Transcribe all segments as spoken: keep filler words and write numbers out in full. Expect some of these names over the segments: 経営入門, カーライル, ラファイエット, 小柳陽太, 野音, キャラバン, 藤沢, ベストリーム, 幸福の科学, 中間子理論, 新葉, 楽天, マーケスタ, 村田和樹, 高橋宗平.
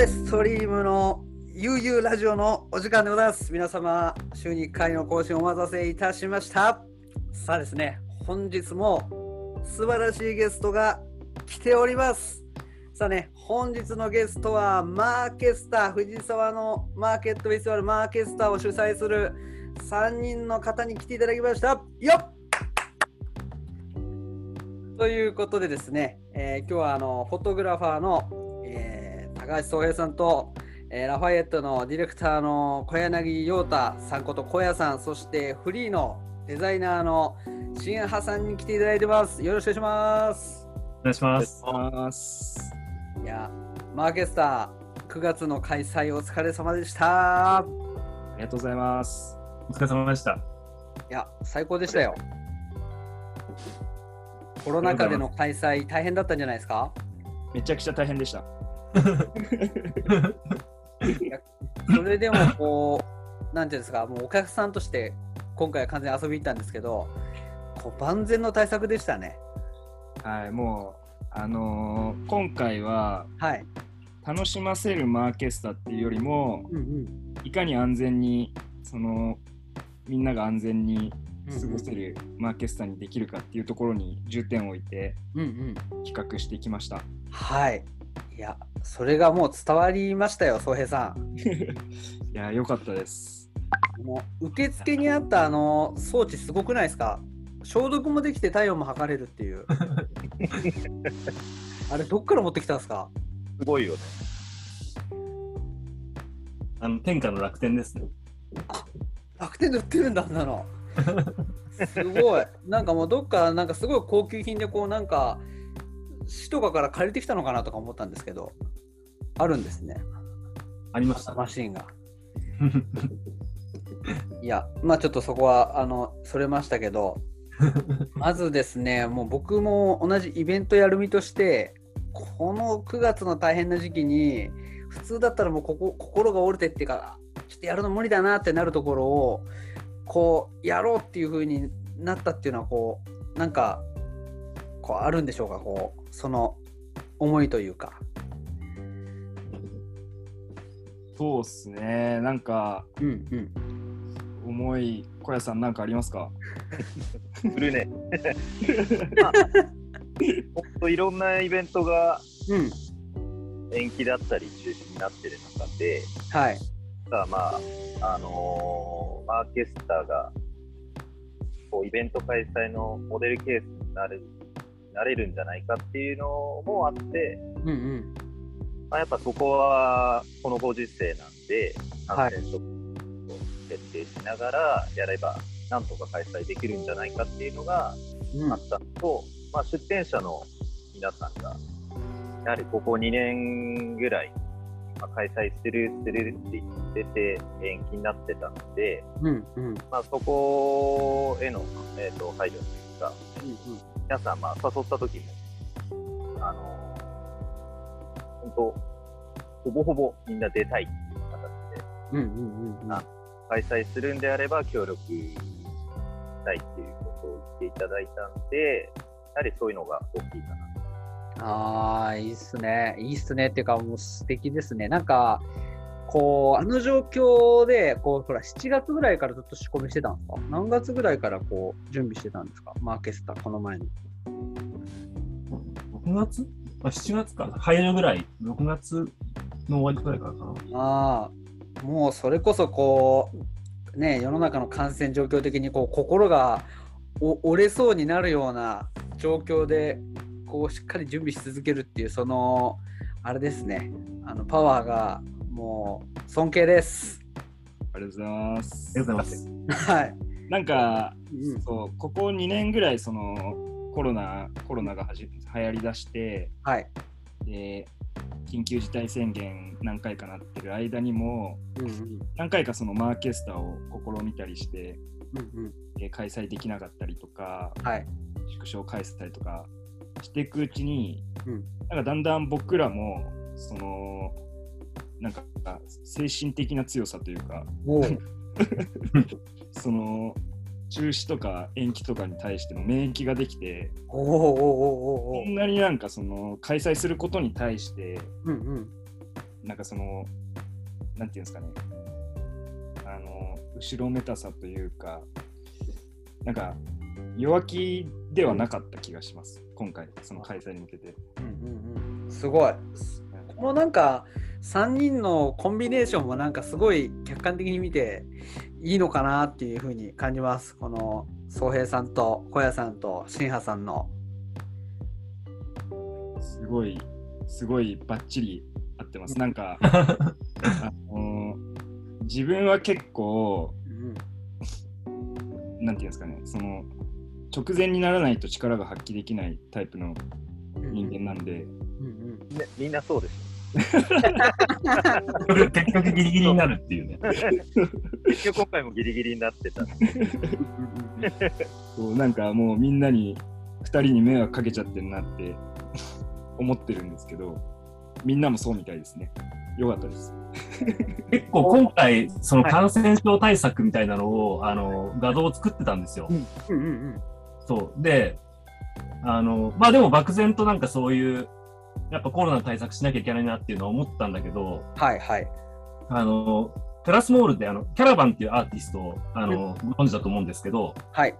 ベストリームの悠々ラジオのお時間でございます。皆様、週にいっかいの更新お待たせいたしました。さあですね、本日も素晴らしいゲストが来ております。さあね、本日のゲストはマーケスタ藤沢のマーケットフェスティバルマーケスタを主催するさんにんの方に来ていただきました。よっということでですね、えー、今日はあのフォトグラファーの、えー、高橋宗平さんと、えー、ラファイエットのディレクターの小柳陽太さんこと小柳さん、そしてフリーのデザイナーの新葉さんに来ていただいてます。よろしくお願いします。お願いします。お願いします。いや、マーケスターくがつの開催お疲れ様でした。ありがとうございます。お疲れ様でした。いや、最高でしたよ。コロナ禍での開催、大変だったんじゃないですか？めちゃくちゃ大変でした。それでもこう、なんていうんですか、もうお客さんとして今回は完全に遊びに行ったんですけど、こう万全の対策でしたね。はい、もう、あのー、今回は、はい、楽しませるマーケスタっていうよりも、うんうん、いかに安全に、そのみんなが安全に過ごせるマーケスタにできるかっていうところに重点を置いて企画してきました。うんうん、はい。いや、それがもう伝わりましたよ、宗平さん。いや、良かったです。もう受付にあったあの装置すごくないですか？消毒もできて体温も測れるっていう。あれ、どっから持ってきたんですか？すごいよね。あの天下の楽天ですね。あ、楽天で売ってるんだ、あんなの。すごい。なんかもうどっか、なんかすごい高級品で、こうなんか市とかから借りてきたのかなとか思ったんですけど、あるんですね。ありました、マシンが。いや、まあちょっとそこはあのそれましたけど、まずですね、もう僕も同じイベントやる身として、このくがつの大変な時期に、普通だったらもうここ心が折れてっていうか、ちょっとやるの無理だなってなるところをこうやろうっていう風になったっていうのは、こうなんかこうあるんでしょうか、こうその思いというか。そうっすね、なんか、うんうん、思い。小屋さん、なんかありますか？するね。、まあ、ほんといろんなイベントが延期だったり中止になってる中で、はい、まああのー、マーケスターがこうイベント開催のモデルケースになる、なれるんじゃないかっていうのもあって、うんうん、まあ、やっぱそこはこのご時世なんで感染症を徹底しながらやればなんとか開催できるんじゃないかっていうのがあったのと、うん、まあ、出展者の皆さんがやはりここにねんぐらい開催するするって言ってて延期になってたので、うんうん、まあ、そこへの、えー、と配慮というか、うんうん、皆さん、まあ誘った時もあの本当ほぼほぼみんな出たいっていう形で、うんうんうんうん、開催するんであれば協力したいっていうことを言っていただいたので、やはりそういうのが大きいかな。あー、いいっすね、いいっすねっていうか、もう素敵ですね。なんかこうあの状況でこう、ほらしちがつぐらいからずっと仕込みしてたんですか？何月ぐらいからこう準備してたんですか？マーケスタこの前にろくがつ、あ、しちがつか、早いぐらい、ろくがつの終わりぐらいからかな。ああ、もうそれこそこうね、世の中の感染状況的にこう心が折れそうになるような状況でこうしっかり準備し続けるっていう、そのあれですね、あのパワーがもう尊敬です。ありがとうございます。ありがとうございます。はい、なんか、うん、そう、ここにねんぐらいそのコロナコロナがはじ流行りだして、はい、で緊急事態宣言何回かなってる間にも、うんうん、何回かそのマーケスタを試みたりして、うんうん、開催できなかったりとか、はい、縮小開催とかしていくうちに、うん、なんかだんだん僕らもそのなんか精神的な強さというか、その中止とか延期とかに対しての免疫ができて、おーおーおーおー、こんなになんかその開催することに対して、うんうん、なんかそのなんていうんですかね、あの後ろめたさというか、なんか弱気ではなかった気がします、今回その開催に向けて。うんうんうん、すごい。このなんかさんにんのコンビネーションもなんかすごい客観的に見ていいのかなっていうふうに感じます。この宗平さんと小谷さんと新葉さんのすごいすごいバッチリ合ってます。なんかあの自分は結構、うん、なんていうんですかね、その直前にならないと力が発揮できないタイプの人間なんで、うんうんうん、みんなそうです。結局ギリギリになるっていうね。結局今回もギリギリになってた。そうなんかもうみんなにふたりに迷惑かけちゃってるなって思ってるんですけど、みんなもそうみたいですね。よかったです。結構今回その感染症対策みたいなのを、はい、あの画像を作ってたんですよ。うんうんうん、そうで、あのまあでも漠然となんかそういう。やっぱコロナの対策しなきゃいけないなっていうのは思ったんだけど、はいはい、あのプラスモールであのキャラバンっていうアーティストをあの、うん、ご存知だと思うんですけど、はい、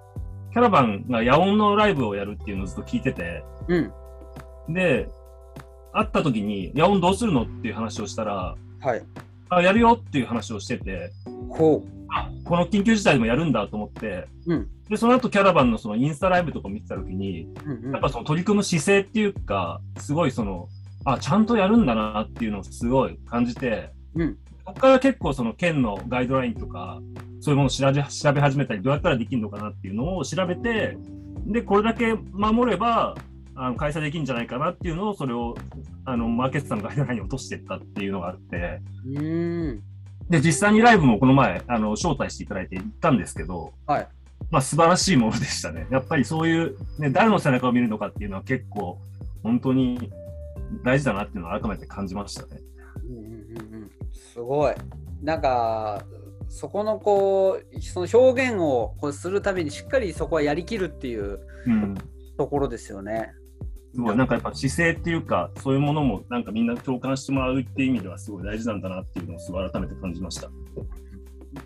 キャラバンが野音のライブをやるっていうのをずっと聞いてて、うん、で会った時に野音どうするのっていう話をしたら、はい、あやるよっていう話をしてて、ほうあこの緊急事態でもやるんだと思って、うん、でその後キャラバン の, そのインスタライブとか見てた時に、うんうん、やっぱその取り組む姿勢っていうかすごいそのあちゃんとやるんだなっていうのをすごい感じて、うん、そこから結構その県のガイドラインとかそういうものを調べ、調べ始めたりどうやったらできるのかなっていうのを調べて、でこれだけ守ればあの開催できるんじゃないかなっていうのをそれをあのマーケットさんのガイドラインに落としていったっていうのがあって、うんで実際にライブもこの前あの招待していただいて行ったんですけど、はい、まあ素晴らしいものでしたね。やっぱりそういう、ね、誰の背中を見るのかっていうのは結構本当に大事だなっていうのを改めて感じましたね。うんうんうん、すごい。なんかそこのこうその表現をこうするためにしっかりそこはやりきるっていう、うん、ところですよね。すごいなんかやっぱ姿勢っていうかそういうものもなんかみんな共感してもらうっていう意味ではすごい大事なんだなっていうのをすごい改めて感じました。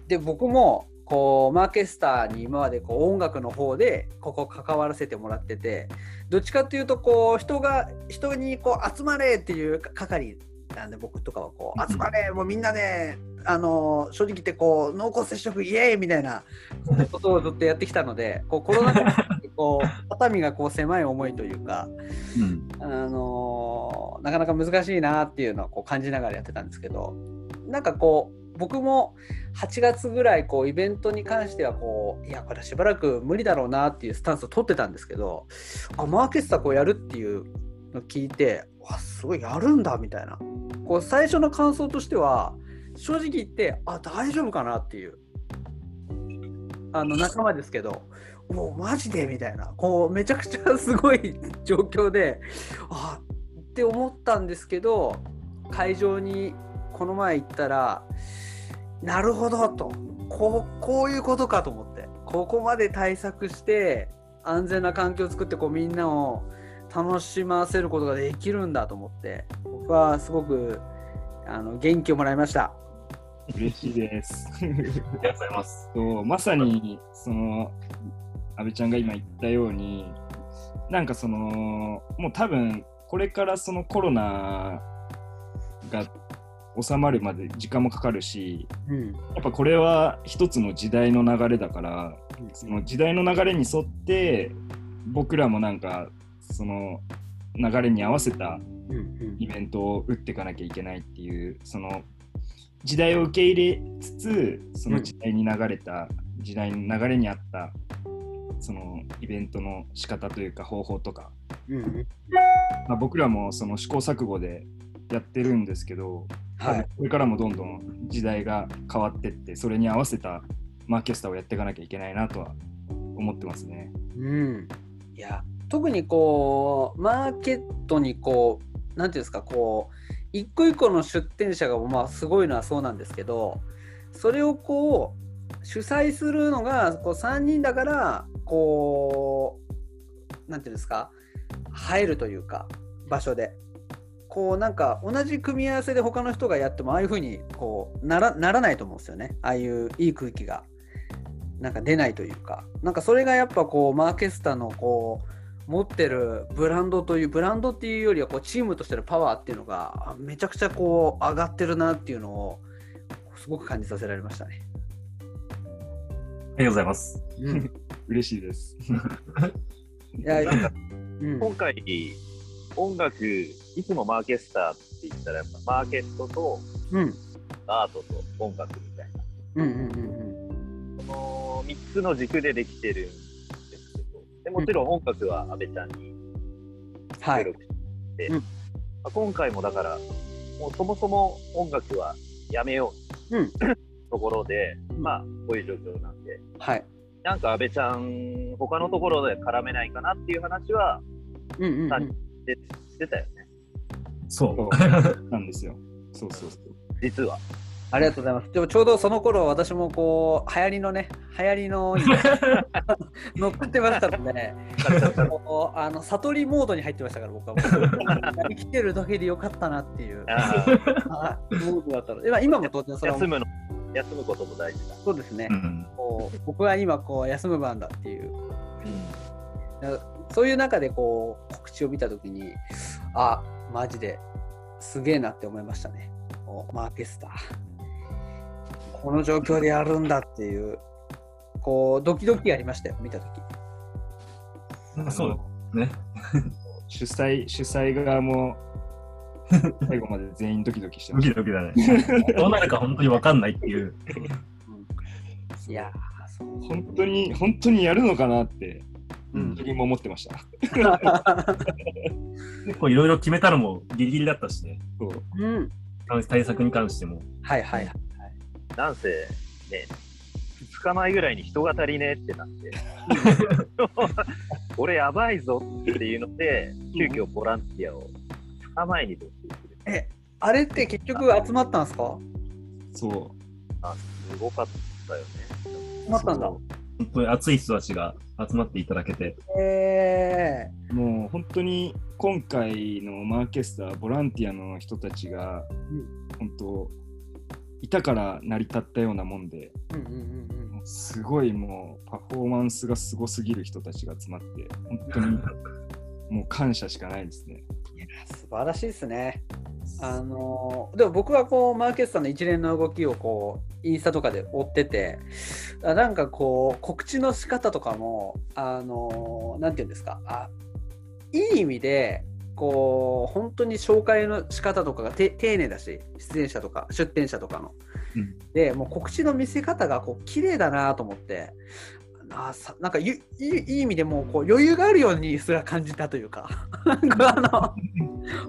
で僕もこうマーケスターに今までこう音楽の方でここ関わらせてもらってて、どっちかっていうとこう人が人にこう集まれっていう係なんで、僕とかはこう集まれもうみんなで、ね、あの正直言ってこう濃厚接触イエーイみたいなことをずっとやってきたのでこうコロナ禍でこう畳がこう狭い思いというか、うん、あのなかなか難しいなっていうのをこう感じながらやってたんですけど、なんかこう僕もはちがつぐらいこうイベントに関してはこういやこれしばらく無理だろうなっていうスタンスを取ってたんですけど、あマーケスタこうやるっていうのを聞いてわすごいやるんだみたいな、こう最初の感想としては正直言ってあ大丈夫かなっていうあの仲間ですけどもうマジでみたいなこうめちゃくちゃすごい状況であって思ったんですけど、会場にこの前行ったらなるほどとこう、こういうことかと思って、ここまで対策して安全な環境を作ってこうみんなを楽しませることができるんだと思って僕はすごくあの元気をもらいました。嬉しいですありがとうございます。そうまさにその阿部ちゃんが今言ったようになんかそのもう多分これからそのコロナが収まるまで時間もかかるし、うん、やっぱこれは一つの時代の流れだから、うん、その時代の流れに沿って僕らもなんかその流れに合わせたイベントを打っていかなきゃいけないっていうその時代を受け入れつつその時代に流れた時代の流れにあったそのイベントの仕方というか方法とか、まあ僕らもその試行錯誤でやってるんですけど、はい、これからもどんどん時代が変わってってそれに合わせたマーケスタをやっていかなきゃいけないなとは思ってますね。うん、いや特にこうマーケットにこうなんていうんですかこう一個一個の出店者がまあすごいのはそうなんですけど、それをこう主催するのがこうさんにんだからこうなんていうんですか入るというか場所でこうなんか同じ組み合わせで他の人がやってもああいう風にこう なら、ならないと思うんですよね。ああいういい空気がなんか出ないというか、なんかそれがやっぱこうマーケスタのこう持ってるブランドというブランドっていうよりはこうチームとしてのパワーっていうのがめちゃくちゃこう上がってるなっていうのをすごく感じさせられましたね。ありがとうございます、うん、嬉しいですいやなんか、うん、今回音楽いつもマーケスターって言ったらやっぱマーケットとアートと音楽みたいな、うんうんうんうん、そのみっつの軸でできてるんですけど、でもちろん音楽は阿部ちゃんに協力して、はい、まあ、今回もだからもうそもそも音楽はやめよう、うん、ところでまあこういう状況なんで、はい、なんか阿部ちゃん他のところで絡めないかなっていう話は、うんうんうん、でしてたよね。そうなんですよ。そうそうそう。実はありがとうございます。でもちょうどその頃私もこう流行りのね流行りの乗っかってましたので、ね、あの悟りモードに入ってましたから僕は生きてるだけでよかったなっていうあモードだったので、今も当然それは休むの休むことも大事だ。そうですね。うん、こう僕は今こう休む番だっていう。うん、そういう中でこう告知を見たときに、あ、マジですげえなって思いましたね。マーケスターこの状況でやるんだっていうこうドキドキありましたよ、見たとき。なんかそうね主催主催側も最後まで全員ドキドキしてました。ドキドキだねどうなるか本当に分かんないっていう、うん、いやそう本当に本当にやるのかなって自分も思ってました結構いろいろ決めたのもギリギリだったしね、うん、対策に関しても、うん、はいはいはい。なんせねふつかまえぐらいに人が足りねえってなって俺やばいぞっていうので急遽ボランティアをふつかまえに募集する。え、あれって結局集まったんですか？そうあ、すごかったよね。集まったんだ。本当に熱い人たちが集まっていただけて、えー、もう本当に今回のマーケスターボランティアの人たちが、うん、本当いたから成り立ったようなもんで、うんうんうんうん、すごいもうパフォーマンスがすごすぎる人たちが集まって本当にもう感謝しかないですね。いや素晴らしいですね。あのでも僕はこうマーケスターの一連の動きをこうインスタとかで追ってて、なんかこう告知の仕方とかもあのなんていうんですか、あいい意味でこう本当に紹介の仕方とかがて丁寧だし、出演者とか出展者とかの、うん、でもう告知の見せ方がこう綺麗だなと思って、あさなんかい い, いい意味でもうこう余裕があるようにすら感じたというかなんかあの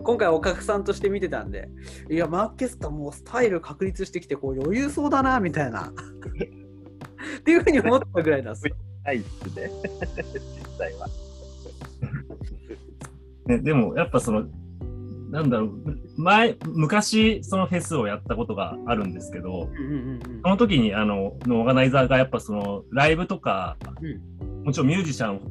今回お客さんとして見てたんで、いやマーケスタもうスタイル確立してきてこう余裕そうだなみたいなっていうふうに思ったぐらいなんですよ。ないですね実際はね。でもやっぱそのなんだろう前昔そのフェスをやったことがあるんですけど、うんうんうん、その時にあののオーガナイザーがやっぱそのライブとか、うん、もちろんミュージシャンをフ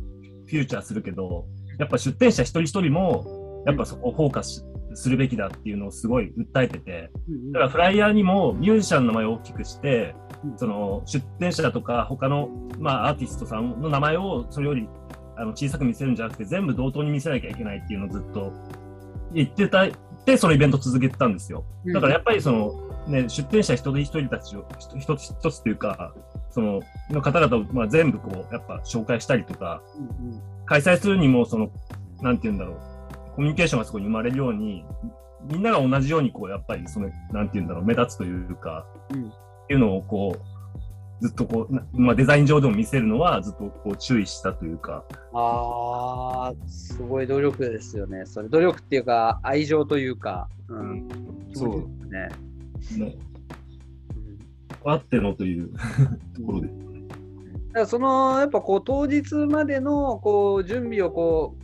ューチャーするけどやっぱ出展者一人一人もやっぱそこをフォーカスするべきだっていうのをすごい訴えてて、だからフライヤーにもミュージシャンの名前を大きくして、うん、その出展者とか他のまあアーティストさんの名前をそれよりあの小さく見せるんじゃなくて全部同等に見せなきゃいけないっていうのをずっと言ってたで、そのイベント続けてたんですよ。だからやっぱりその、ね、出展者一人一人たちを一つ一つというかそのの方々をまあ全部こうやっぱ紹介したりとか、うんうん、開催するにもそのなんていうんだろうコミュニケーションがそこに生まれるようにみんなが同じようにこうやっぱりそのなんていうんだろう目立つというか、うん、っていうのをこうずっとこう、まあ、デザイン上でも見せるのはずっとこう注意したというか。あーすごい努力ですよね。それ努力っていうか愛情というか、うん、そうですね。ね、うん、あってのというところです、ね。だからそのやっぱこう当日までのこう準備をこ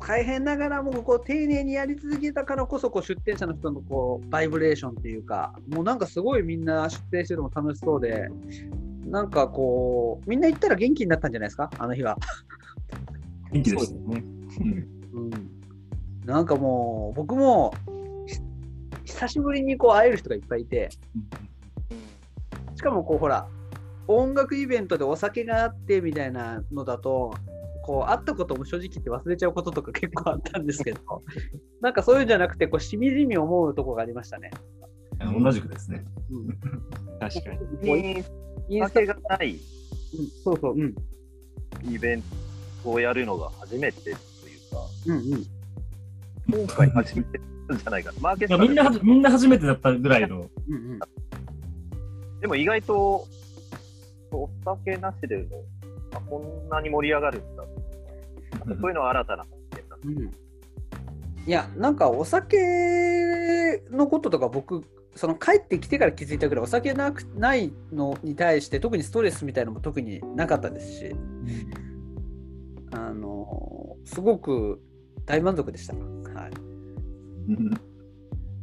う大変ながらもこう丁寧にやり続けたからこそこう出展者の人のこうバイブレーションっていうか、もうなんかすごいみんな出展してるのも楽しそうで、なんかこうみんな行ったら元気になったんじゃないですか、あの日は。元気ですね、うんうん、なんかもう僕も久しぶりにこう会える人がいっぱいいて、しかもこうほら音楽イベントでお酒があってみたいなのだとこう会ったことも正直言って忘れちゃうこととか結構あったんですけどなんかそういうんじゃなくてこうしみじみ思うところがありましたね。同じくですね、うん、確かに陰性がない、うん、そうそう、うん、イベントをやるのが初めてというか、うんうん、今回初めてじゃないかなマーケットみんなみんな初めてだったぐらいのうん、うん、でも意外とお酒なしでもあこんなに盛り上がるんだ、うん、そういうのは新たな発見だ、うん、いやなんかお酒のこととか僕その帰ってきてから気づいたぐらいお酒 な, くないのに対して特にストレスみたいなのも特になかったですし、うん、あのすごく大満足でした、はい、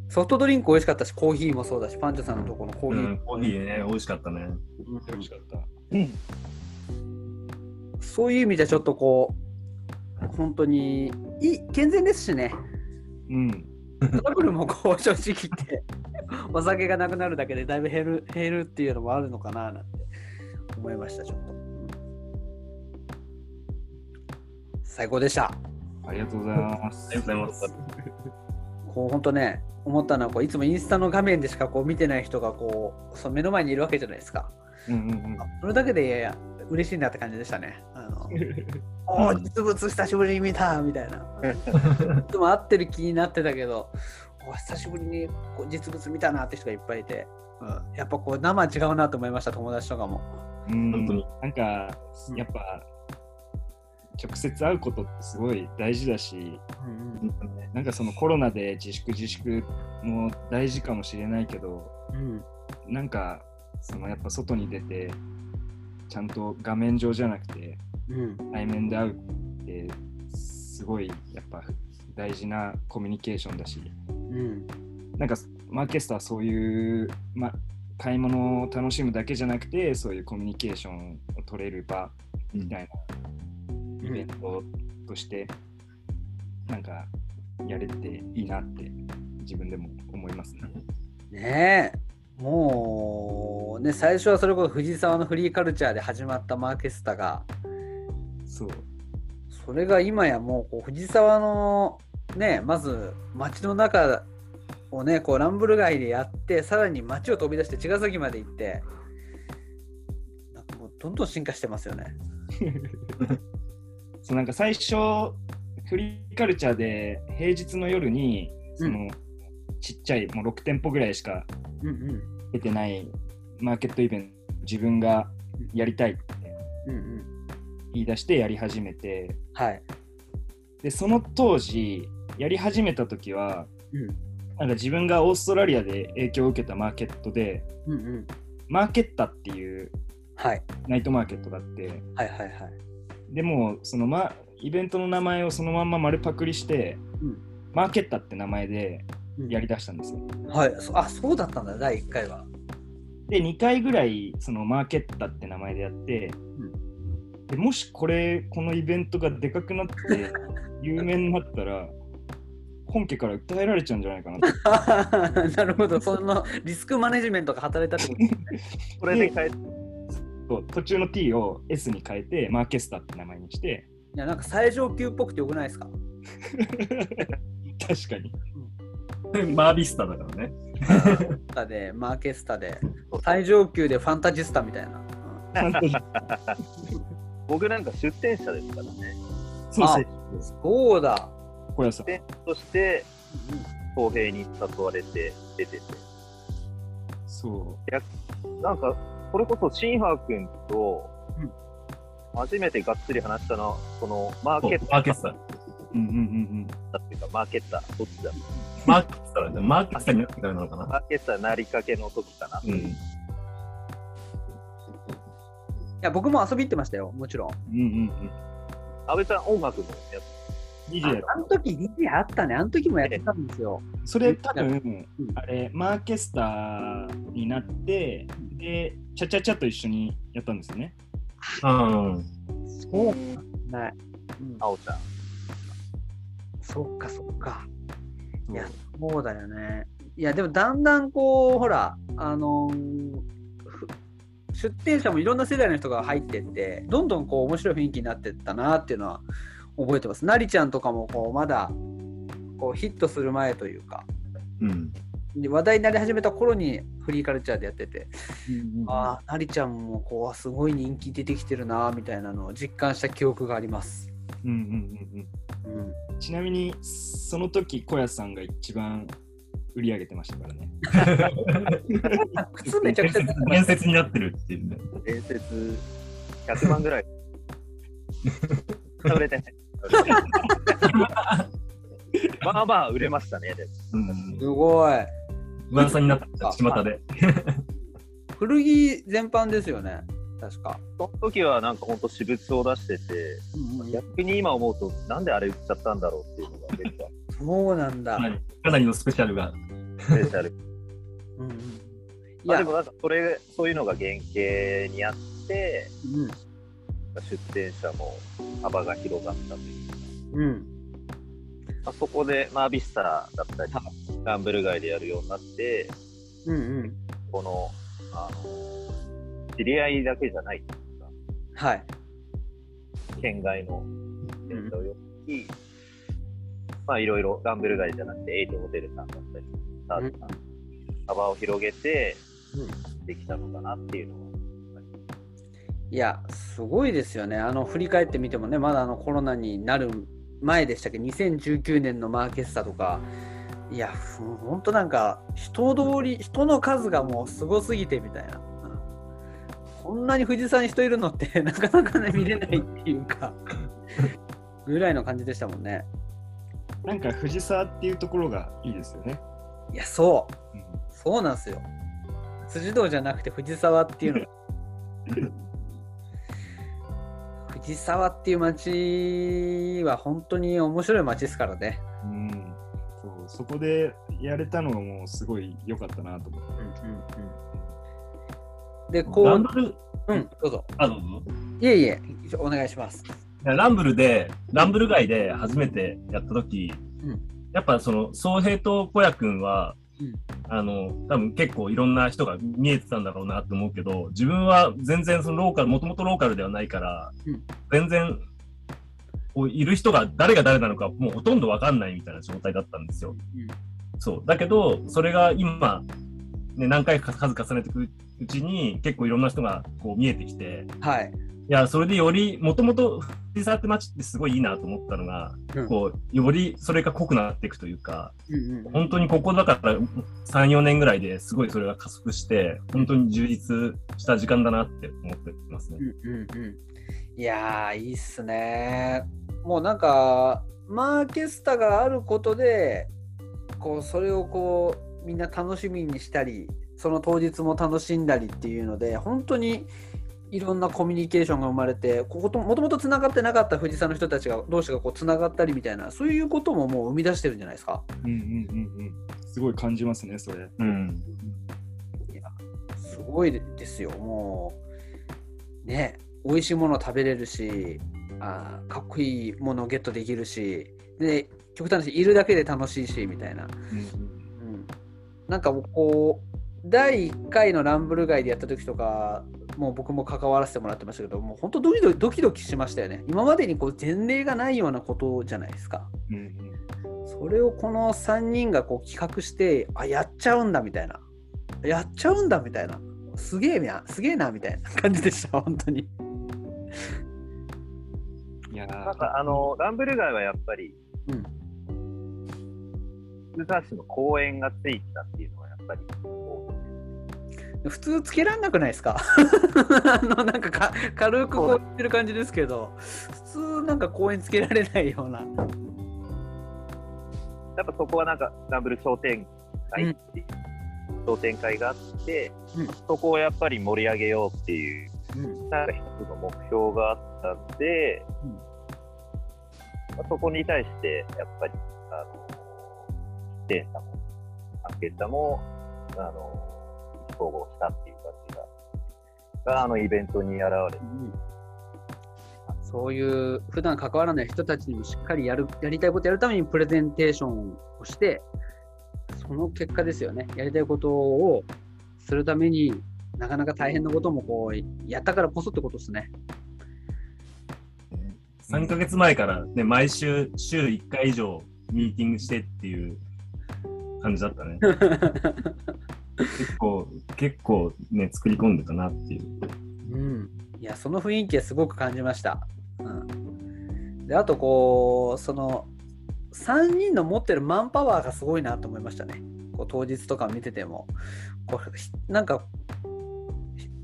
ソフトドリンク美味しかったしコーヒーもそうだしパンチョさんのところのコーヒー、うん、コーヒーね美味しかったね、うん、美味しかった、うん、そういう意味じゃちょっとこう本当にいい健全ですしね、うん、トラブルもこう正直言ってお酒がなくなるだけでだいぶ減る、減るっていうのもあるのかななんて思いました。ちょっと最高でした。ありがとうございます。ありがとうございます。こう本当ね思ったのはこういつもインスタの画面でしかこう見てない人がこうその目の前にいるわけじゃないですか。うんうんうん、それだけでいやいや嬉しいなって感じでしたね。あのおー実物久しぶりに見たみたいな。いつも会ってる気になってたけど。久しぶりにこう実物見たなって人がいっぱいいて、うん、やっぱこう生違うなと思いました。友達とかもうんなんかやっぱ、うん、直接会うことってすごい大事だし、うん、なんかそのコロナで自粛自粛も大事かもしれないけど、うん、なんかそのやっぱ外に出てちゃんと画面上じゃなくて、うん、対面で会うってすごいやっぱ大事なコミュニケーションだし、うん、なんかマーケスタはそういう、ま、買い物を楽しむだけじゃなくてそういうコミュニケーションを取れる場みたいなイベントとして、うん、なんかやれていいなって自分でも思いますね。ねえもうね最初はそれこそ藤沢のフリーカルチャーで始まったマーケスタがそうそれが今やも う, こう藤沢のねまず街の中をねこうランブル街でやってさらに街を飛び出して茅ヶ崎まで行ってなんかもうどんどん進化してますよね。そうなんか最初フリーカルチャーで平日の夜にその、うん、ちっちゃいもうろく店舗ぐらいしか出てないマーケットイベント自分がやりたいって、うんうん言い出してやり始めて、はい、でその当時やり始めた時は、うん、なんか自分がオーストラリアで影響を受けたマーケットで、うんうん、マーケッタっていうナイトマーケットがあって、はいはいはいはい、でもその、ま、イベントの名前をそのまんま丸パクリして、うん、マーケッタって名前でやりだしたんですよ、うんはい、そあそうだったんだだいいっかいはでにかいぐらいそのマーケッタって名前でやって、うんもしこれこのイベントがでかくなって有名になったら本家から訴えられちゃうんじゃないかなってなるほどそのリスクマネジメントが働いたってことですね。これで変え途中の T を S に変えてマーケスタって名前にしていやなんか最上級っぽくてよくないですか。確かに、うん、マービスタだからねでマーケスタで最上級でファンタジスタみたいな、うん僕なんか出店者ですからね。そうです。そうだ。小屋さん。出店として公平に誘われて出てて。そう。いやなんかそれこそシンハー君と初めてがっつり話したのそのマーケット。マーケット。うんうんうんうん。だっていうかマーケットどっちだ。マーケットだね。マーケットになるのかな。マーケットなりかけの時かな。うん。いや僕も遊び行ってましたよ、もちろん。うんうんうん。阿部さん、音楽のやつ。ディージェー あ, あの時 ディージェー あったね、あの時もやってたんですよ。それ多分、うん、あれ、マーケスタになって、で、チャチャチャと一緒にやったんですよね。うん。そうか。ない。あおちゃん。そっかそっか。いや、そうだよね。いやでもだんだんこうほらあのー、出展者もいろんな世代の人が入ってってどんどんこう面白い雰囲気になってったなっていうのは覚えてます。なりちゃんとかもこうまだこうヒットする前というか、うん、で話題になり始めた頃にフリーカルチャーでやってて、うんうん、あなりちゃんもこうすごい人気出てきてるなみたいなのを実感した記憶があります。うんうんうんうんうん、ちなみにその時小谷さんが一番売り上げてましたからね。靴めちゃくちゃ伝説になってるっていうね。伝説ひゃくまんぐらい。売れてね。まあまあ売れましたね。うん、すごい。噂になった巷で。古着全般ですよね。確か。その時はなんか本当私物を出してて、うんうん、逆に今思うとなんであれ売っちゃったんだろうっていうのが出てた。そうなんだ。かなりのスペシャルが。スペシャル。うんうん。いやでもなんかそれそういうのが原型にあって、うん、出店者も幅が広がったという。うん。まあ、そこでまあビスタだったりランブル街でやるようになって、うんうん。このあの知り合いだけじゃないっていうか。はい。県外の店長より。うんまあいろいろランブル街じゃなくてエイトホテルさんだったりサーズさん幅を広げてできたのかなっていうのは、うん、いやすごいですよね。あの振り返ってみてもねまだあのコロナになる前でしたっけにせんじゅうきゅうねんのマーケスタとかいやほんとなんか人通り人の数がもうすごすぎてみたいなこんなに富士山人いるのってなかなかね見れないっていうかぐらいの感じでしたもんね。なんか藤沢っていうところがいいですよね。いやそう、うん、そうなんですよ。辻堂じゃなくて藤沢っていうの藤沢っていう街は本当に面白い街ですからね、うん、そうそこでやれたのがもうすごい良かったなと思って、うんうんうん、でこうランブル、うん、どうぞあどうぞいえいえお願いします。ランブルで、ランブル街で初めてやったとき、うん、やっぱその、総平と小谷くんは、うん、あの、多分結構いろんな人が見えてたんだろうなと思うけど、自分は全然そのローカル、もともとローカルではないから、うん、全然、いる人が誰が誰なのかもうほとんどわかんないみたいな状態だったんですよ。うん、そう。だけど、それが今、ね、何回か数重ねていくうちに、結構いろんな人がこう見えてきて、はい。いやそれでよりもともと藤沢って街ってすごいいいなと思ったのが、うん、こうよりそれが濃くなっていくというか、うんうん、本当にここだからさんよねんぐらいですごいそれが加速して本当に充実した時間だなって思ってますね、うんうんうん、いやーいいっすね。もうなんかマーケスタがあることでこうそれをこうみんな楽しみにしたりその当日も楽しんだりっていうので本当にいろんなコミュニケーションが生まれてここともともとつながってなかった富士山の人たちが同士がこうつながったりみたいなそういうことももう生み出してるんじゃないですか。うんうんうんうんすごい感じますねそれ。うんいやすごいですよ。もうね美味しいもの食べれるしあかっこいいものをゲットできるしで極端にいるだけで楽しいしみたいな、うんうん、なんかこうだいいっかいのランブル街でやった時とかもう僕も関わらせてもらってましたけどもう本当ドキドキドキドキしましたよね。今までにこう前例がないようなことじゃないですか、うん、それをこのさんにんがこう企画してあやっちゃうんだみたいなやっちゃうんだみたいなすげえなすげえなみたいな感じでした本当に。いやなんかあのランブル街はやっぱり藤沢市の公園がついたっていうのはやっぱり普通つけらんなくないですか。あのなんかか軽くこうやってる感じですけど普通なんか公園つけられないようなやっぱそこはなんかランブル商店街っていう、うん、商店会があって、うん、そこをやっぱり盛り上げようっていう、うん、なんか一つの目標があったんで、うんまあ、そこに対してやっぱりあの出演者も関係者もあの統合したっていう感じが、があのイベントに現れる、うん、そういう普段関わらない人たちにもしっかりやるやりたいことやるためにプレゼンテーションをしてそその結果ですよね。やりたいことをするためになかなか大変なこともこうやったからこそってことですね。さんかげつまえから、ね、毎週週いっかい以上ミーティングしてっていう感じだったね。結構結構ね作り込んでたなっていう。うん。いやその雰囲気はすごく感じました。うん、であとこうそのさんにんの持ってるマンパワーがすごいなと思いましたね。こう当日とか見ててもこうなんか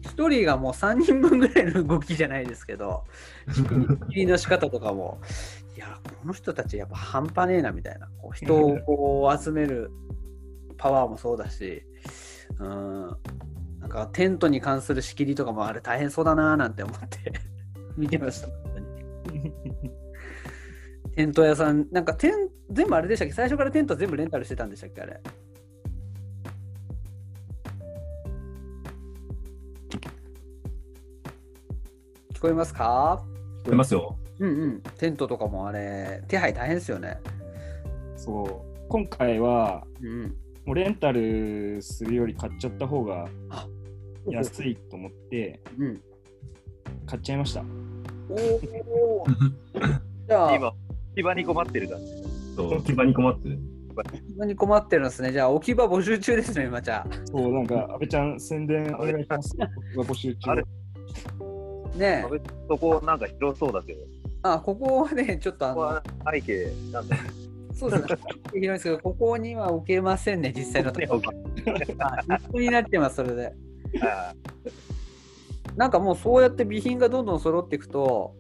ひとりがもうさんにんぶんぐらいの動きじゃないですけど、仕切りの仕方とかもいやこの人たちやっぱ半端ねえなみたいな、こう人をこう集めるパワーもそうだし、うん、なんかテントに関する仕切りとかもあれ大変そうだななんて思って見てました。テント屋さんなんかテン全部あれでしたっけ、最初からテント全部レンタルしてたんでしたっけあれ。聞こえますか？聞こえますよ。うんうん。テントとかもあれ手配大変ですよね。そう。今回は、うん、もうレンタルするより買っちゃった方が安いと思って、うん、買っちゃいました。おお。じゃあ今木場に困ってる感じ。そう。木場に困ってる。木場に困ってるんですね。じゃあ置き場募集中ですね今ちゃん。そうなんか安倍ちゃん宣伝お願いします。置き場募集中。ねえ、そこなんか広そうだけど、あ、ここはねちょっとあのここは背景なんだ、そうですね、広いですけどここには置けませんね実際のところは一緒になってます。それでなんかもうそうやって備品がどんどん揃っていくと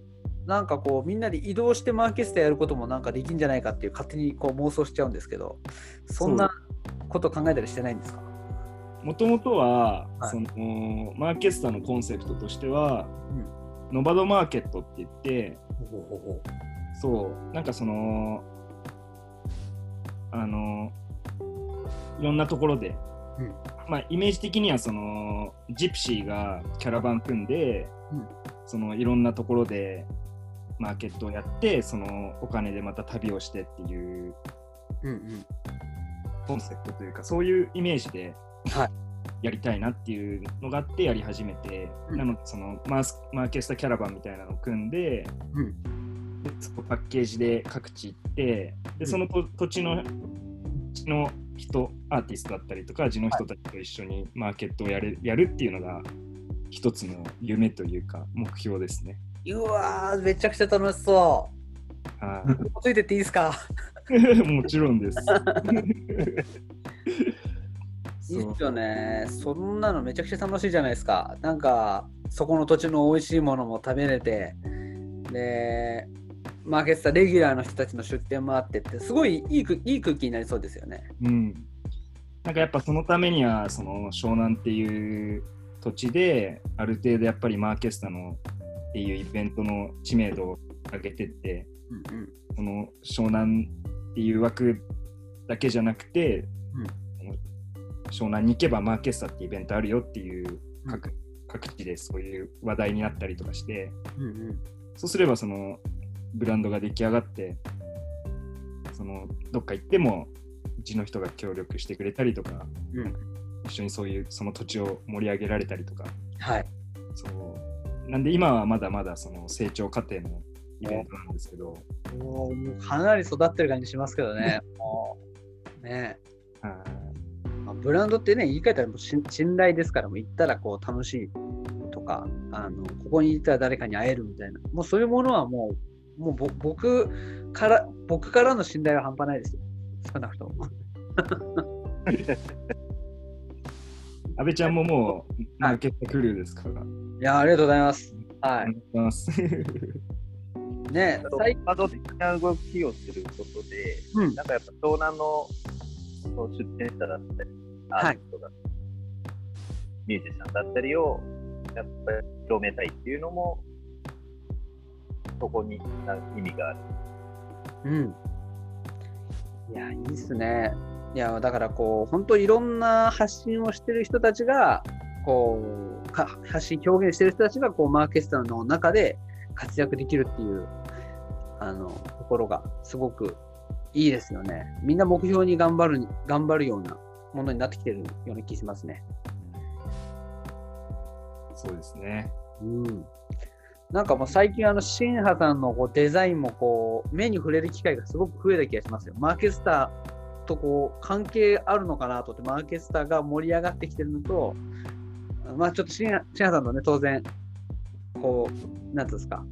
なんかこうみんなで移動してマーケスタやることもなんかできんじゃないかっていう勝手にこう妄想しちゃうんですけど、そんなこと考えたりしてないんですか？もともとは、はい、そのマーケスタのコンセプトとしては、うん、ノバドマーケットって言って、ほほほそうなんかそのあのいろんなところで、うん、まあ、イメージ的にはそのジプシーがキャラバン組んで、うん、そのいろんなところでマーケットをやってそのお金でまた旅をしてっていう、うんうん、コンセプトというかそういうイメージで。はい、やりたいなっていうのがあってやり始めて、うん、なのでそのマースマーケスタキャラバンみたいなのを組んで、うん、でそのパッケージで各地行ってでそのと、うん、土地の地の人アーティストだったりとか地の人たちと一緒にマーケットをやる、やるっていうのが一つの夢というか目標ですね。うわーめちゃくちゃ楽しそう。あついてっていいですか？もちろんです。いいっすよね。そんなのめちゃくちゃ楽しいじゃないですか。なんかそこの土地の美味しいものも食べれて、でマーケットレギュラーの人たちの出店もあってってすごいいい、いい空気になりそうですよね。うん。なんかやっぱそのためにはその湘南っていう土地である程度やっぱりマーケスタのっていうイベントの知名度を上げてって、うんうん、その湘南っていう枠だけじゃなくて、うん、湘南に行けばマーケスタってイベントあるよっていう 各,、うん、各地でそういう話題になったりとかして、うんうん、そうすればそのブランドが出来上がってそのどっか行ってもうちの人が協力してくれたりとか、うん、一緒にそういうその土地を盛り上げられたりとか、はい、そうなんで今はまだまだその成長過程のイベントなんですけど、もうかなり育ってる感じしますけどね。もうねえ、はあ、ブランドってね言い換えたらもう信頼ですから、もう行ったらこう楽しいとか、あのここに行ったら誰かに会えるみたいな、もうそういうものはもうもうぼ僕から僕からの信頼は半端ないですよ、少なくとも。安倍ちゃんももうマーケットクルーですから。いやありがとうございます。はい。ありがとうございます。ね、最近動的な動きをすることで、うん、なんかやっぱ東南の出店者だったり、アーティストだったり、ミュージシャンだったりをやっぱり広めたいっていうのもそこに意味がある。うん。いやいいですね。いやだからこう本当いろんな発信をしてる人たちがこうか発信表現してる人たちがこうマーケスタの中で活躍できるっていうあのところがすごくいいですよね。みんな目標に頑張る、頑張るようなものになってきてるような気しますね。そうですね。うん。なんかもう最近あのシンハさんのこうデザインもこう目に触れる機会がすごく増えた気がしますよ。マーケスターとこう関係あるのかなと思って、マーケスターが盛り上がってきてるのと、まあちょっとシンハさんのね、当然こうなんていうんですか、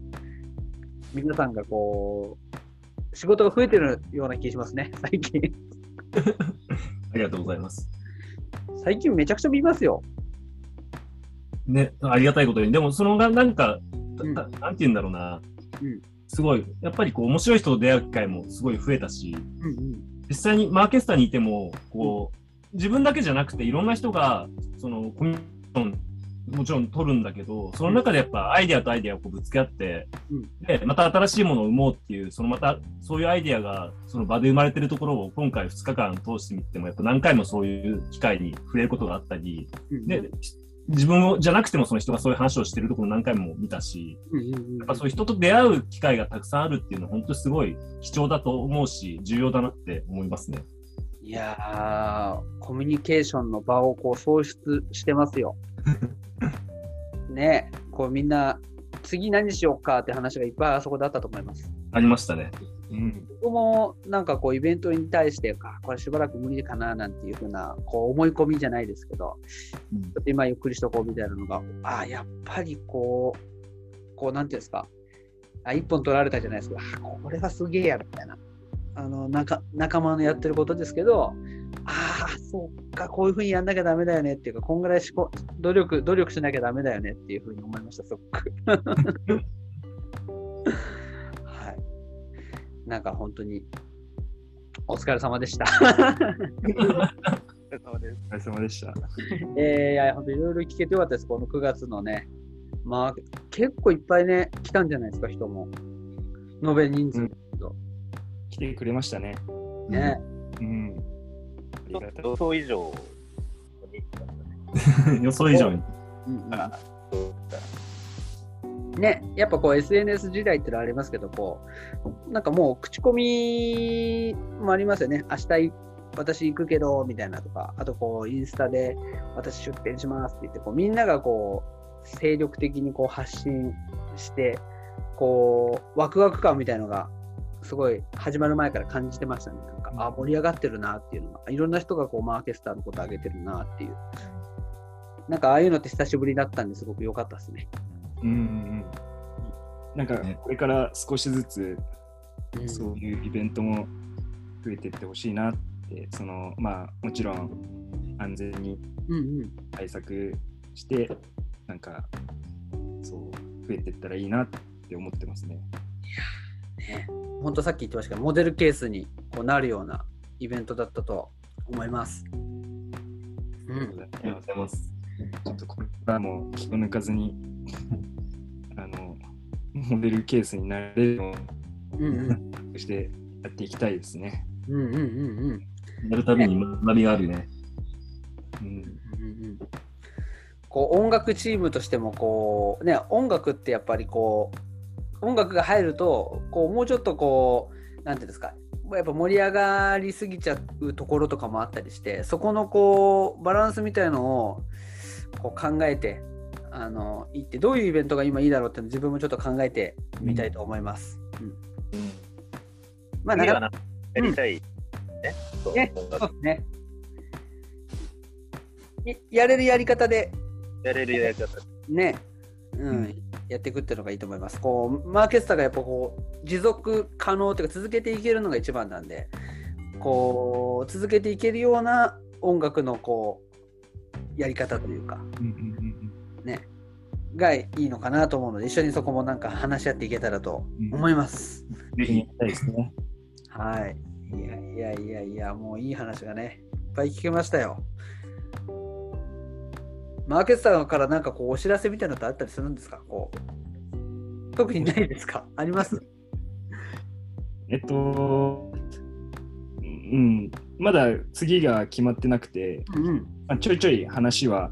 皆さんがこう仕事が増えてるような気がしますね最近。ありがとうございます。最近めちゃくちゃ見ますよ。ね、ありがたいことに。でもそのがなんか。うん、なんて言うんだろうな、うん、すごいやっぱりこう面白い人と出会う機会もすごい増えたし、うんうん、実際にマーケスタにいてもこう、うん、自分だけじゃなくていろんな人がそのコミュニケーションもちろん取るんだけど、その中でやっぱアイデアとアイデアをこうぶつけ合って、うん、でまた新しいものを生もうっていう、そのまたそういうアイデアがその場で生まれてるところを今回ふつかかん通してみてもやっぱ何回もそういう機会に触れることがあったり、うん、で自分じゃなくてもその人がそういう話をしてるところ何回も見たし、やっぱそういう人と出会う機会がたくさんあるっていうのは本当にすごい貴重だと思うし、重要だなって思いますね。いやー、コミュニケーションの場をこう創出してますよ。ね、こうみんな次何しようかって話がいっぱいあそこであったと思います。ありましたね。うん、僕もなんかこうイベントに対してかこれしばらく無理かななんていうふうなこう思い込みじゃないですけど、うん、ちょっと今ゆっくりしとこうみたいなのが、あやっぱりこうこうなんていうんですか、あ一本取られたじゃないですか、これはすげえやみたいな、あのなか仲間のやってることですけど、ああそっかこういうふうにやんなきゃダメだよねっていうか、こんぐらいしこ努力努力しなきゃダメだよねっていうふうに思いましたすごく。なんか本当にお疲れ様でした。お疲れ様です。お疲れ様でした。えー、いや本当にいろいろ聞けてよかったです。このくがつのね、まあ結構いっぱいね来たんじゃないですか、人も延べ人数、うん、来てくれましたね。ね。うん。うん、ありがたい。予想以上に。予想以上に。うん。あね、やっぱこう エスエヌエス 時代ってのありますけど、こうなんかもう口コミもありますよね。明日私行くけどみたいなとか、あとこうインスタで私出店しますって言って、こうみんながこう精力的にこう発信してこうワクワク感みたいのがすごい始まる前から感じてましたね。なんか、うん、あ盛り上がってるなっていうのが、いろんな人がこうマーケスターのこと上げてるなっていう、なんかああいうのって久しぶりだったんですごく良かったですね。うんうん、なんかこれから少しずつそういうイベントも増えていってほしいなって、そのまあもちろん安全に対策してなんかそう増えていったらいいなって思ってますね。いやね、本当さっき言ってましたけど、モデルケースにこうなるようなイベントだったと思います。うん、ありがとうございます。ちょっとこれからも気を抜かずにあのモデルケースになれるようにしてやっていきたいですね。うんうんうんうん。やるたびに学びがあるね。うんうんうん、こう音楽チームとしてもこうね、音楽ってやっぱりこう音楽が入るとこうもうちょっとこうなんていうんですか、やっぱ盛り上がりすぎちゃうところとかもあったりして、そこのこうバランスみたいのをこう考えてあの行ってどういうイベントが今いいだろうっていうのを自分もちょっと考えてみたいと思います。うん。うん、まあなかなかやりたい、うん、ね。そうですね。やれるやり方で。やれるやり方ね。うん。うん、やっていくっていうのがいいと思います。こうマーケスタがやっぱこう持続可能というか続けていけるのが一番なんで、こう続けていけるような音楽のこうやり方というか、ね、がいいのかなと思うので、一緒にそこもなんか話し合っていけたらと思います。ぜひ行きたいですね。はい。いやいやいやいや、もういい話がね、いっぱい聞けましたよ。マーケスターからなんかこうお知らせみたいなのってあったりするんですか？こう特にないですか？あります？えっと、うん。まだ次が決まってなくて、うんうんまあ、ちょいちょい話は、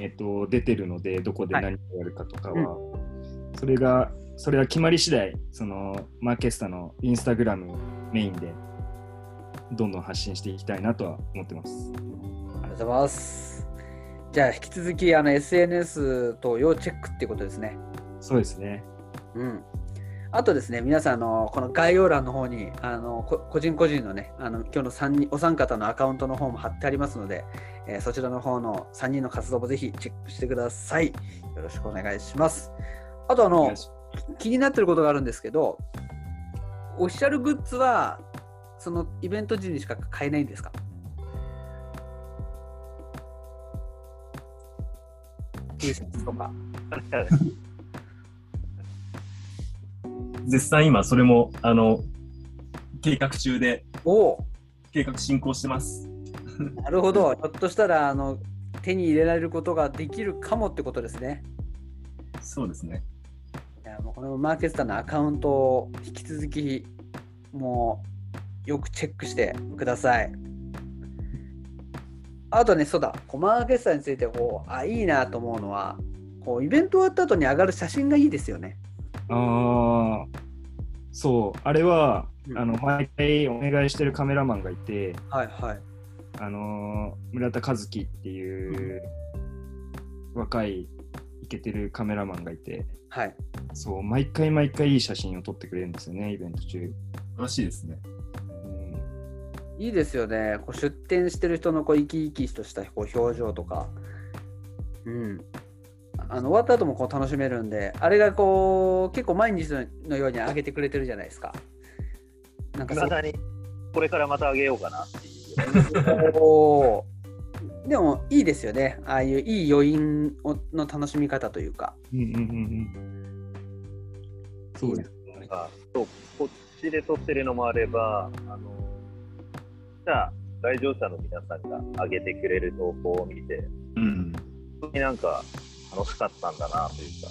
えっと、出てるので、どこで何をやるかとかは、はいうん、それがそれは決まり次第、そのマーケスタのインスタグラムメインでどんどん発信していきたいなとは思ってます。ありがとうございます。じゃあ引き続きあの エスエヌエス と要チェックっていうことですね。そうですね、うん、あとですね皆さんあのこの概要欄の方にあの個人個人のねあの今日のさんにんお三方のアカウントの方も貼ってありますので、えー、そちらの方のさんにんの活動もぜひチェックしてください。よろしくお願いします。あとあの気になってることがあるんですけど、オフィシャルグッズはそのイベント時にしか買えないんですか？Tシャツとか絶賛今それもあの計画中でお計画進行してますなるほど、ひょっとしたらあの手に入れられることができるかもってことですね。そうですね。いやもうこのマーケスタのアカウントを引き続きもうよくチェックしてください。あとね、そうだ、マーケスタについてこうあいいなと思うのはこうイベント終わった後に上がる写真がいいですよね。ああ、そうあれは、うん、あの毎回お願いしてるカメラマンがいて、はいはい、あの村田和樹っていう、うん、若いイケてるカメラマンがいて、はい、そう毎回毎回いい写真を撮ってくれるんですよねイベント中。楽しいですね。うん、いいですよね。こう出展してる人のこう生き生きとしたこう表情とか、うん、あの終わった後もこう楽しめるんで、あれがこう結構毎日のように上げてくれてるじゃないですか。なんかさらにこれからまた上げようかなっていう。おー。でもいいですよね、ああいういい余韻の楽しみ方というか、うんうんうん、そうですね。なんかそうこっちで撮ってるのもあれば、あのじゃあ来場者の皆さんが上げてくれる投稿を見て、うん、本当になんか楽しかったんだなという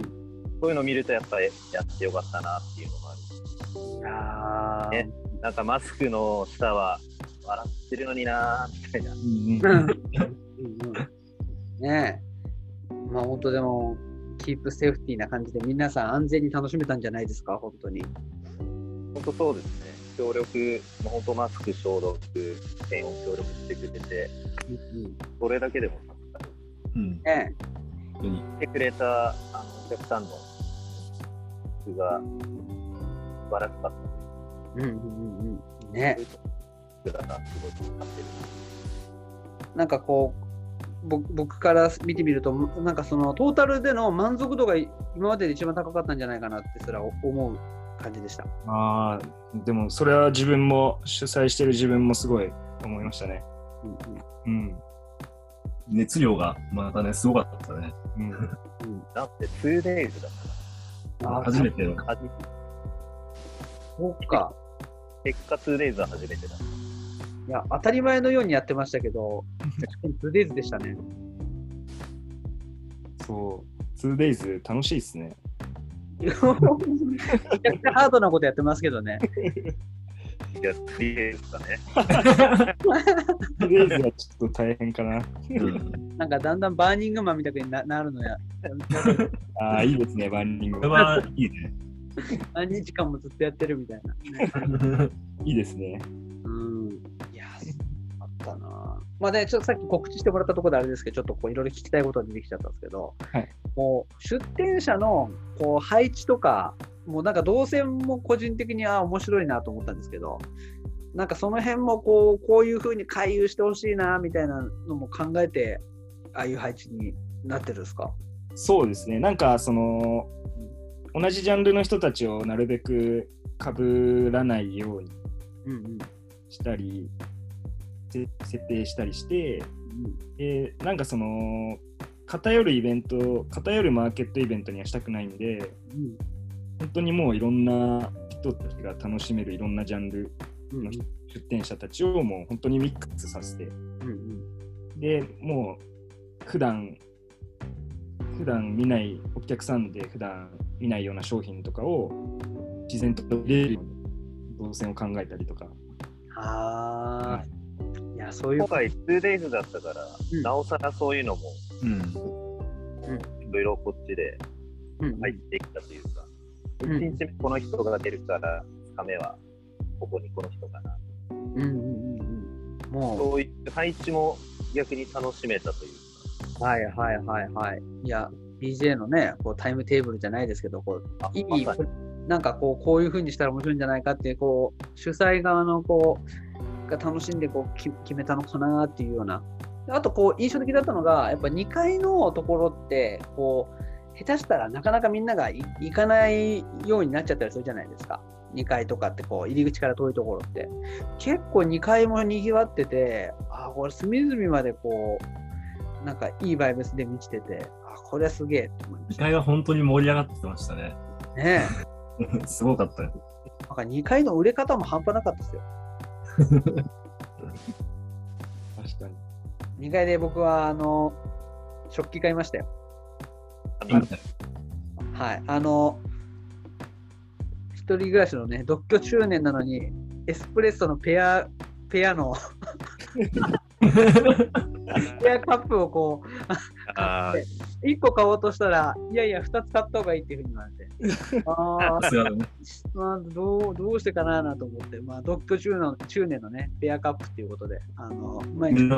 か、うん、そういうのを見るとやっぱりやってよかったなっていうのもある、ね、なんかマスクの下は笑ってるのになみたいな、うんうん、ねえ、まあ本当でもキープセーフティーな感じで皆さん安全に楽しめたんじゃないですか。本当に本当そうですね。協力、本当マスク消毒点を協力してくれて、うん、それだけでも助かる、うん、ねえ、うん、来てくれたあのお客さんの服が素晴らしかった、うんうんうん、ねえ、なんかこうぼ僕から見てみるとなんかそのトータルでの満足度が今までで一番高かったんじゃないかなってすら思う感じでした。あー、でもそれは自分も主催してる自分もすごい思いましたね、うんうんうん、熱量がまたねすごかったね、うんうん、だって ツーデイズ だから初めてのそうか結果 ツーデイズ は初めてだ。いや当たり前のようにやってましたけど確かに ツーデイズ でしたね。そう ツーデイズ 楽しいですねめちゃくちゃハードなことやってますけどねいや ツーデイズ だねツーデイズ はちょっと大変かななんかだんだんバーニングマンみたいに な, なるのやあーいいですねバーニングマンいいね何日間もずっとやってるみたいないいですね。まあね、ちょっとさっき告知してもらったところであれですけど、ちょっといろいろ聞きたいことが出てきちゃったんですけど、はい、もう出展者のこう配置とか、もうなんか動線も個人的には面白いなと思ったんですけど、なんかその辺もこう、こういう風に回遊してほしいなみたいなのも考えて、ああいう配置になってるんですか？そうですね、なんかその同じジャンルの人たちをなるべく被らないようにしたり、うんうん設定したりして、でなんかその偏るイベント、偏るマーケットイベントにはしたくないんで、うん、本当にもういろんな人たちが楽しめるいろんなジャンルの出展者たちをもう本当にミックスさせて、うんうん、でもう普段普段見ないお客さんで普段見ないような商品とかを自然と入れるように動線を考えたりとか。あー、うん、いやそういう今回 ツーデイズ だったから、うん、なおさらそういうのも、うん、いろいろこっちで入ってきたというか、うん、いちにちめこの人が出るからふつかめはここにこの人かな、うんうんうん、もうそういう配置も逆に楽しめたというか、はいはいはいはい、いや ビージェー のねこうタイムテーブルじゃないですけど、こういい、ま、なんかこうこういう風にしたら面白いんじゃないかっていう、こう主催側のこうが楽しんでこうき決めたのかなっていうような。あとこう印象的だったのがやっぱにかいのところってこう下手したらなかなかみんなが行かないようになっちゃったりするじゃないですか。にかいとかってこう入り口から遠いところって結構にかいもにぎわってて、あこれ隅々までこうなんかいいバイブスで満ちてて、あこれはすげえと思いました。にかいは本当に盛り上がってましたね。ねえすごかった、ね、なんかにかいの売れ方も半端なかったですよ確かににかいで僕はあの食器買いましたよ。はい、あの一人暮らしのね独居中年なのにエスプレッソのペアペアのペアカップをこう買っていっこ買おうとしたらいやいやふたつ買った方がいいっていうふうに言われて、あ、まあ、どうどうしてかななと思って、まあ、独居中の中年のねペアカップっていうことで、あの前に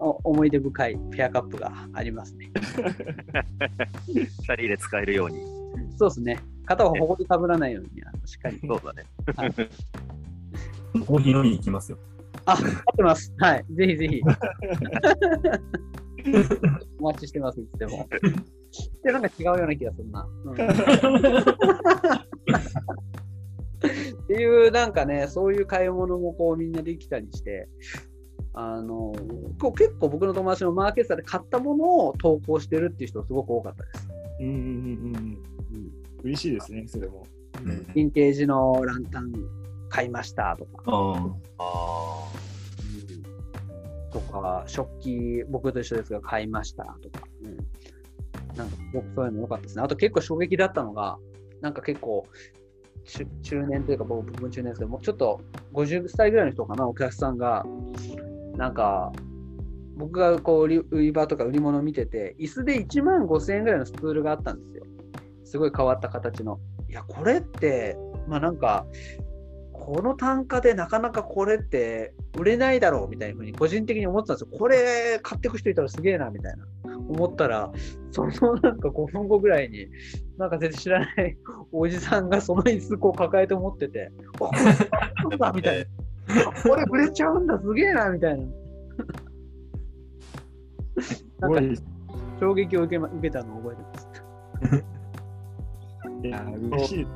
思い出深いペアカップがありますねふたりで使えるように。そうですね、片方ほこりかぶらないようにしっかり。そうだね、はい、コーヒー飲みに行きますよ。あ、待ってます。はい、ぜひぜひ。お待ちしてます。いつでも。でなんか違うような気がするな。うん、っていうなんかね、そういう買い物もこうみんなできたりして、あのこう結構僕の友達のマーケットで買ったものを投稿してるっていう人すごく多かったです。うんうんうんうん。嬉しいですね。それも。うん、ヴィンテージのランタン買いましたとか。ああ、うん、とか食器僕と一緒ですが買いましたとか、うん、なんか僕そういうの良かったですね。あと結構衝撃だったのがなんか結構中年というか僕も中年ですけどもうちょっとごじゅっさいぐらいの人かなお客さんがなんか僕がこう売り、売り場とか売り物を見てて椅子でいちまんごせんえんぐらいのスツールがあったんですよ。すごい変わった形の。いやこれってまあなんかこの単価でなかなかこれって売れないだろうみたいな風に個人的に思ってたんですよ。これ買ってく人いたらすげえなみたいな思ったらそのなんかごふんごぐらいになんか全然知らないおじさんがその椅子こう抱えて持っててこれそうだみたいなこれ売れちゃうんだすげえなみたいななんか衝撃を受け、ま、受けたのを覚えてますいや嬉しい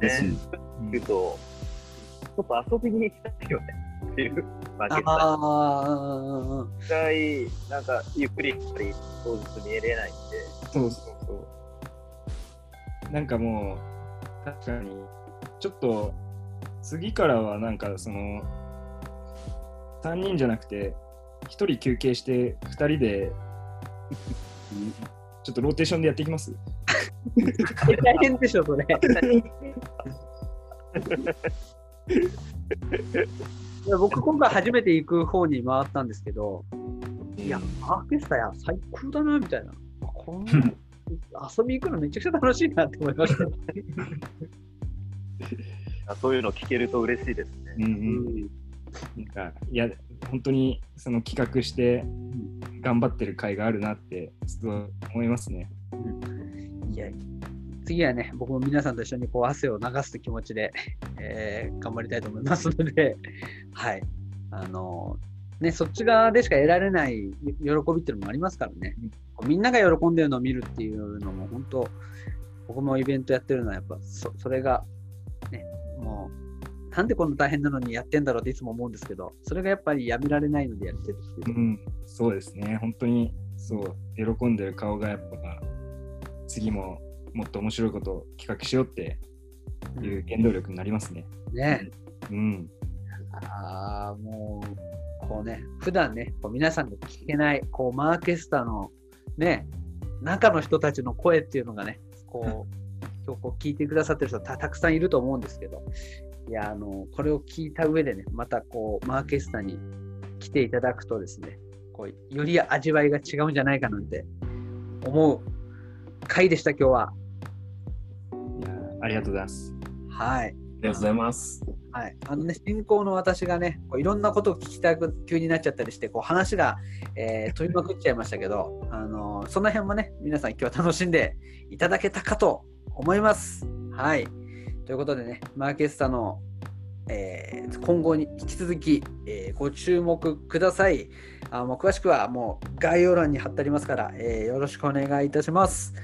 ですね。嬉しい、えーちょっと遊びに行きたいよねっていうマーケットだし、一回なんかゆっくりしたり当日見えれないんで、そうそうそう。なんかもう確かにちょっと次からはなんかそのさんにんじゃなくてひとり休憩してふたりでちょっとローテーションでやっていきます。大変でしょそれ。いや僕今回初めて行く方に回ったんですけど、いやマーケスタや最高だなみたいな、こんな遊び行くのめちゃくちゃ楽しいなって思いましたそういうの聞けると嬉しいですね、うんうん、なんかいや本当にその企画して頑張ってる甲斐があるなってすごい思いますね、うん、いや次はね、僕も皆さんと一緒にこう汗を流す気持ちで、えー、頑張りたいと思いますので、はい、あのー、ね、そっち側でしか得られない喜びっていうのもありますからね、うん、みんなが喜んでるのを見るっていうのも本当、僕もイベントやってるのはやっぱ そ, それが、ね、もうなんでこんな大変なのにやってんだろうっていつも思うんですけど、それがやっぱりやめられないのでやってるっていう、うん、そうですね、本当にそう喜んでる顔がやっぱ次ももっと面白いことを企画しようっていう原動力になりますね。ね。うん。ああ、もうこうね、普段ね、こう皆さんが聞けないこうマーケスタのね中の人たちの声っていうのがね、こう今日こう聞いてくださってる人 た, たくさんいると思うんですけど、いやあのこれを聞いた上でね、またこうマーケスタに来ていただくとですね、こうより味わいが違うんじゃないかなんて思う回でした今日は。ありがとうございます。はい。りがとうございます。はい、あのね、進行の私がね、こういろんなことを聞きたく急になっちゃったりして、こう話が、えー、飛びまくっちゃいましたけど、あのー、その辺もね、皆さん今日楽しんでいただけたかと思います。はい。ということでね、マーケスタの、えー、今後に引き続き、えー、ご注目ください。あもう詳しくはもう概要欄に貼ってありますから、えー、よろしくお願いいたします。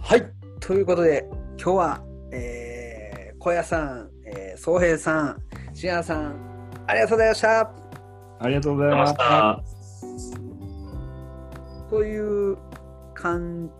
はい。ということで、今日は、えー、小屋さん、総平さん、しんさん、ありがとうございました。ありがとうございました。という感じ。